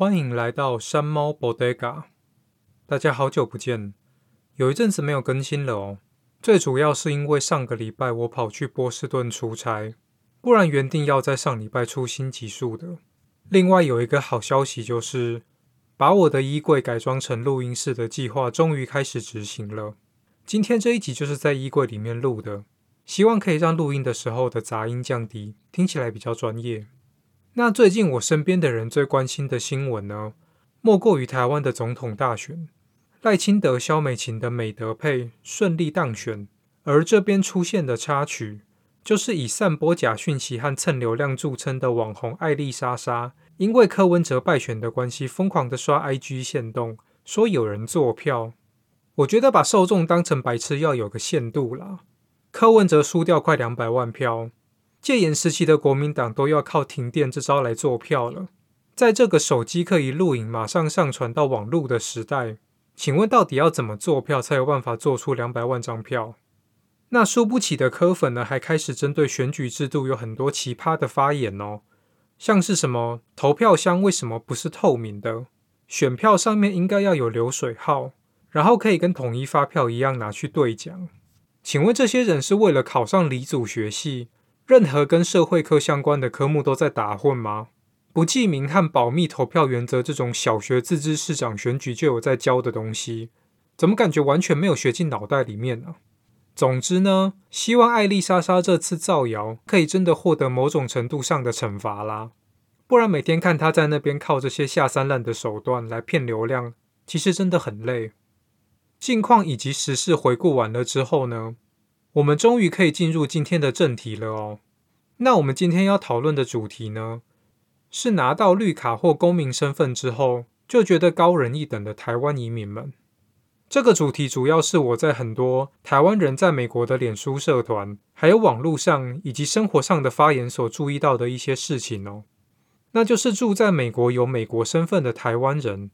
欢迎来到山猫 Bodega， 大家好久不见，有一阵子没有更新了哦。最主要是因为上个礼拜我跑去波士顿出差，不然原定要在上礼拜出新集数的。另外有一个好消息就是，把我的衣柜改装成录音室的计划终于开始执行了。今天这一集就是在衣柜里面录的，希望可以让录音的时候的杂音降低，听起来比较专业。那最近我身边的人最关心的新闻呢，莫过于台湾的总统大选。赖清德、萧美琴的美德配顺利当选，而这边出现的插曲，就是以散播假讯息和蹭流量著称的网红艾丽莎莎，因为柯文哲败选的关系，疯狂的刷 IG 限动，说有人做票。我觉得把受众当成白痴要有个限度啦。柯文哲输掉快200万票，戒严时期的国民党都要靠停电这招来做票了。在这个手机可以录影马上上传到网路的时代，请问到底要怎么做票才有办法做出200万张票？那输不起的柯粉呢，还开始针对选举制度有很多奇葩的发言哦，像是什么投票箱为什么不是透明的，选票上面应该要有流水号，然后可以跟统一发票一样拿去兑奖。请问这些人是为了考上理组学系，任何跟社会科相关的科目都在打混吗？不记名和保密投票原则这种小学自治市长选举就有在教的东西，怎么感觉完全没有学进脑袋里面呢？总之呢，希望艾丽莎莎这次造谣可以真的获得某种程度上的惩罚啦，不然每天看她在那边靠这些下三滥的手段来骗流量，其实真的很累。近况以及时事回顾完了之后呢，我们终于可以进入今天的正题了哦。那我们今天要讨论的主题呢，是拿到绿卡或公民身份之后就觉得高人一等的台湾移民们。这个主题主要是我在很多台湾人在美国的脸书社团，还有网络上以及生活上的发言所注意到的一些事情哦。那就是住在美国有美国身份的台湾人，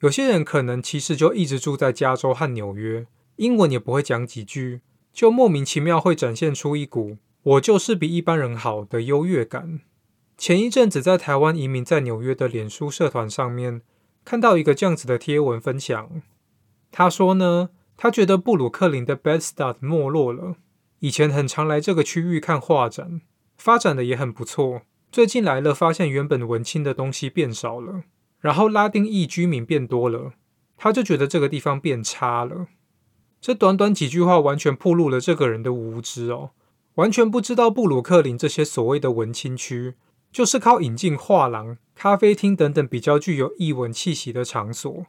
有些人可能其实就一直住在加州和纽约，英文也不会讲几句，就莫名其妙会展现出一股我就是比一般人好的优越感。前一阵子在台湾移民在纽约的脸书社团上面看到一个这样子的贴文分享，他说呢，他觉得布鲁克林的 Bed-Stuy 没落了，以前很常来这个区域看画展，发展的也很不错，最近来了发现原本文青的东西变少了，然后拉丁裔居民变多了，他就觉得这个地方变差了。这短短几句话完全暴露了这个人的无知哦，完全不知道布鲁克林这些所谓的文青区，就是靠引进画廊、咖啡厅等等比较具有艺文气息的场所，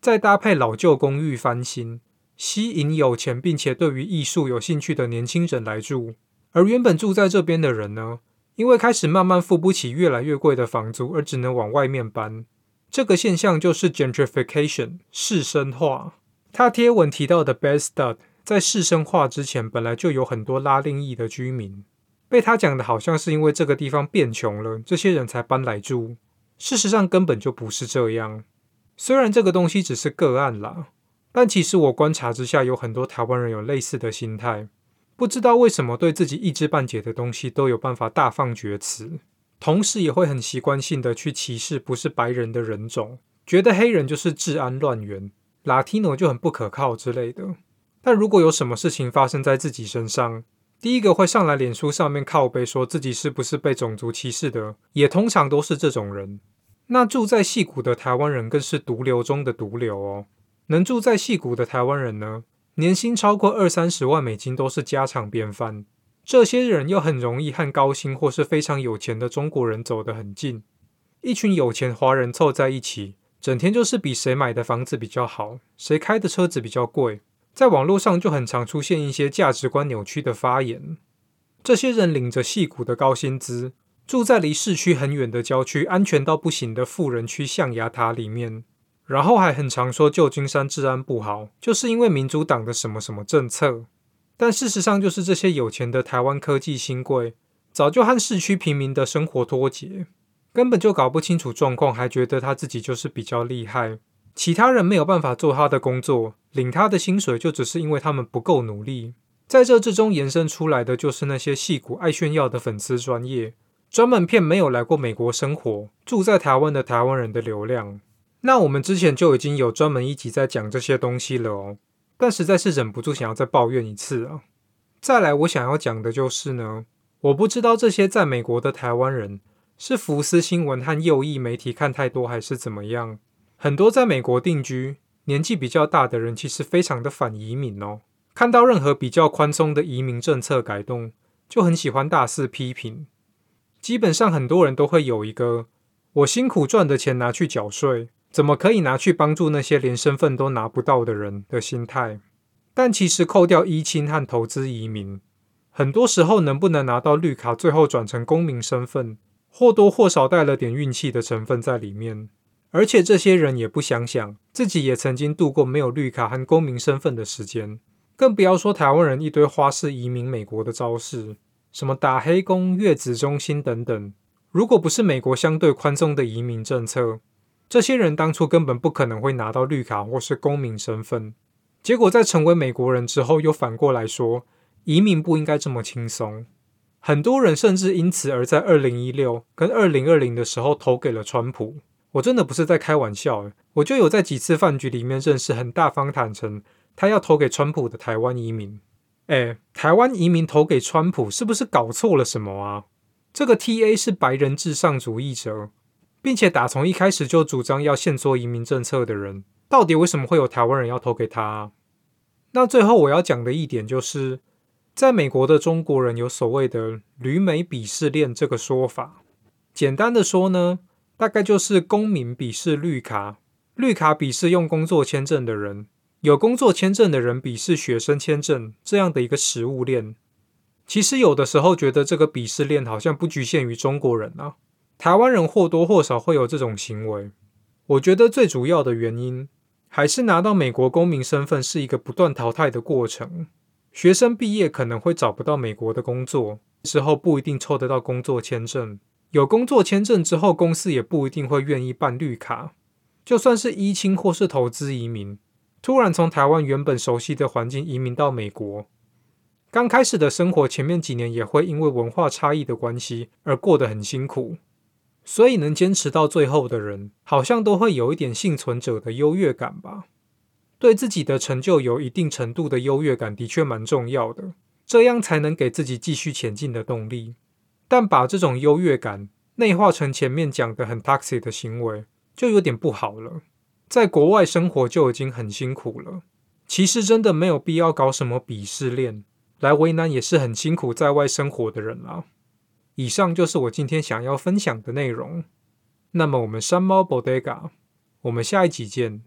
再搭配老旧公寓翻新，吸引有钱并且对于艺术有兴趣的年轻人来住。而原本住在这边的人呢，因为开始慢慢付不起越来越贵的房租，而只能往外面搬。这个现象就是 gentrification 士绅化。他贴文提到的 Bed-Stuy 在士绅化之前本来就有很多拉丁裔的居民，被他讲的好像是因为这个地方变穷了，这些人才搬来住，事实上根本就不是这样。虽然这个东西只是个案啦，但其实我观察之下有很多台湾人有类似的心态，不知道为什么对自己一知半解的东西都有办法大放厥词，同时也会很习惯性的去歧视不是白人的人种，觉得黑人就是治安乱源， Latino 就很不可靠之类的。但如果有什么事情发生在自己身上，第一个会上来脸书上面靠背说自己是不是被种族歧视的，也通常都是这种人。那住在矽谷的台湾人更是毒瘤中的毒瘤哦。能住在矽谷的台湾人呢，年薪超过20-30万美金都是家常便饭。这些人又很容易和高薪或是非常有钱的中国人走得很近。一群有钱华人凑在一起，整天就是比谁买的房子比较好，谁开的车子比较贵。在网络上就很常出现一些价值观扭曲的发言。这些人领着矽谷的高薪资，住在离市区很远的郊区，安全到不行的富人区象牙塔里面，然后还很常说旧金山治安不好，就是因为民主党的什么什么政策。但事实上就是这些有钱的台湾科技新贵，早就和市区平民的生活脱节，根本就搞不清楚状况，还觉得他自己就是比较厉害，其他人没有办法做他的工作，领他的薪水就只是因为他们不够努力。在这之中延伸出来的就是那些矽谷爱炫耀的粉丝专业，专门骗没有来过美国生活、住在台湾的台湾人的流量。那我们之前就已经有专门一集在讲这些东西了哦，但实在是忍不住想要再抱怨一次啊。再来我想要讲的就是呢，我不知道这些在美国的台湾人是福斯新闻和右翼媒体看太多还是怎么样，很多在美国定居年纪比较大的人其实非常的反移民哦，看到任何比较宽松的移民政策改动就很喜欢大肆批评。基本上很多人都会有一个我辛苦赚的钱拿去缴税，怎么可以拿去帮助那些连身份都拿不到的人的心态。但其实扣掉依亲和投资移民，很多时候能不能拿到绿卡最后转成公民身份，或多或少带了点运气的成分在里面。而且这些人也不想想自己也曾经度过没有绿卡和公民身份的时间，更不要说台湾人一堆花式移民美国的招式，什么打黑工、月子中心等等。如果不是美国相对宽松的移民政策，这些人当初根本不可能会拿到绿卡或是公民身份，结果在成为美国人之后又反过来说移民不应该这么轻松。很多人甚至因此而在2016跟2020的时候投给了川普。我真的不是在开玩笑，我就有在几次饭局里面认识很大方坦诚他要投给川普的台湾移民。台湾移民投给川普是不是搞错了什么啊？这个 TA 是白人至上主义者，并且打从一开始就主张要限缩移民政策的人，到底为什么会有台湾人要投给他啊？那最后我要讲的一点就是，在美国的中国人有所谓的旅美鄙视链这个说法。简单的说呢，大概就是公民鄙视绿卡，绿卡鄙视用工作签证的人，有工作签证的人鄙视学生签证，这样的一个食物链。其实有的时候觉得这个鄙视链好像不局限于中国人啊，台湾人或多或少会有这种行为。我觉得最主要的原因还是拿到美国公民身份是一个不断淘汰的过程，学生毕业可能会找不到美国的工作，之后不一定抽得到工作签证，有工作签证之后公司也不一定会愿意办绿卡。就算是依亲或是投资移民，突然从台湾原本熟悉的环境移民到美国，刚开始的生活前面几年也会因为文化差异的关系而过得很辛苦，所以能坚持到最后的人好像都会有一点幸存者的优越感吧。对自己的成就有一定程度的优越感的确蛮重要的，这样才能给自己继续前进的动力。但把这种优越感内化成前面讲的很 toxic 的行为就有点不好了，在国外生活就已经很辛苦了，其实真的没有必要搞什么鄙视链来为难也是很辛苦在外生活的人啦。以上就是我今天想要分享的内容，那么我们山猫 Bodega 我们下一集见。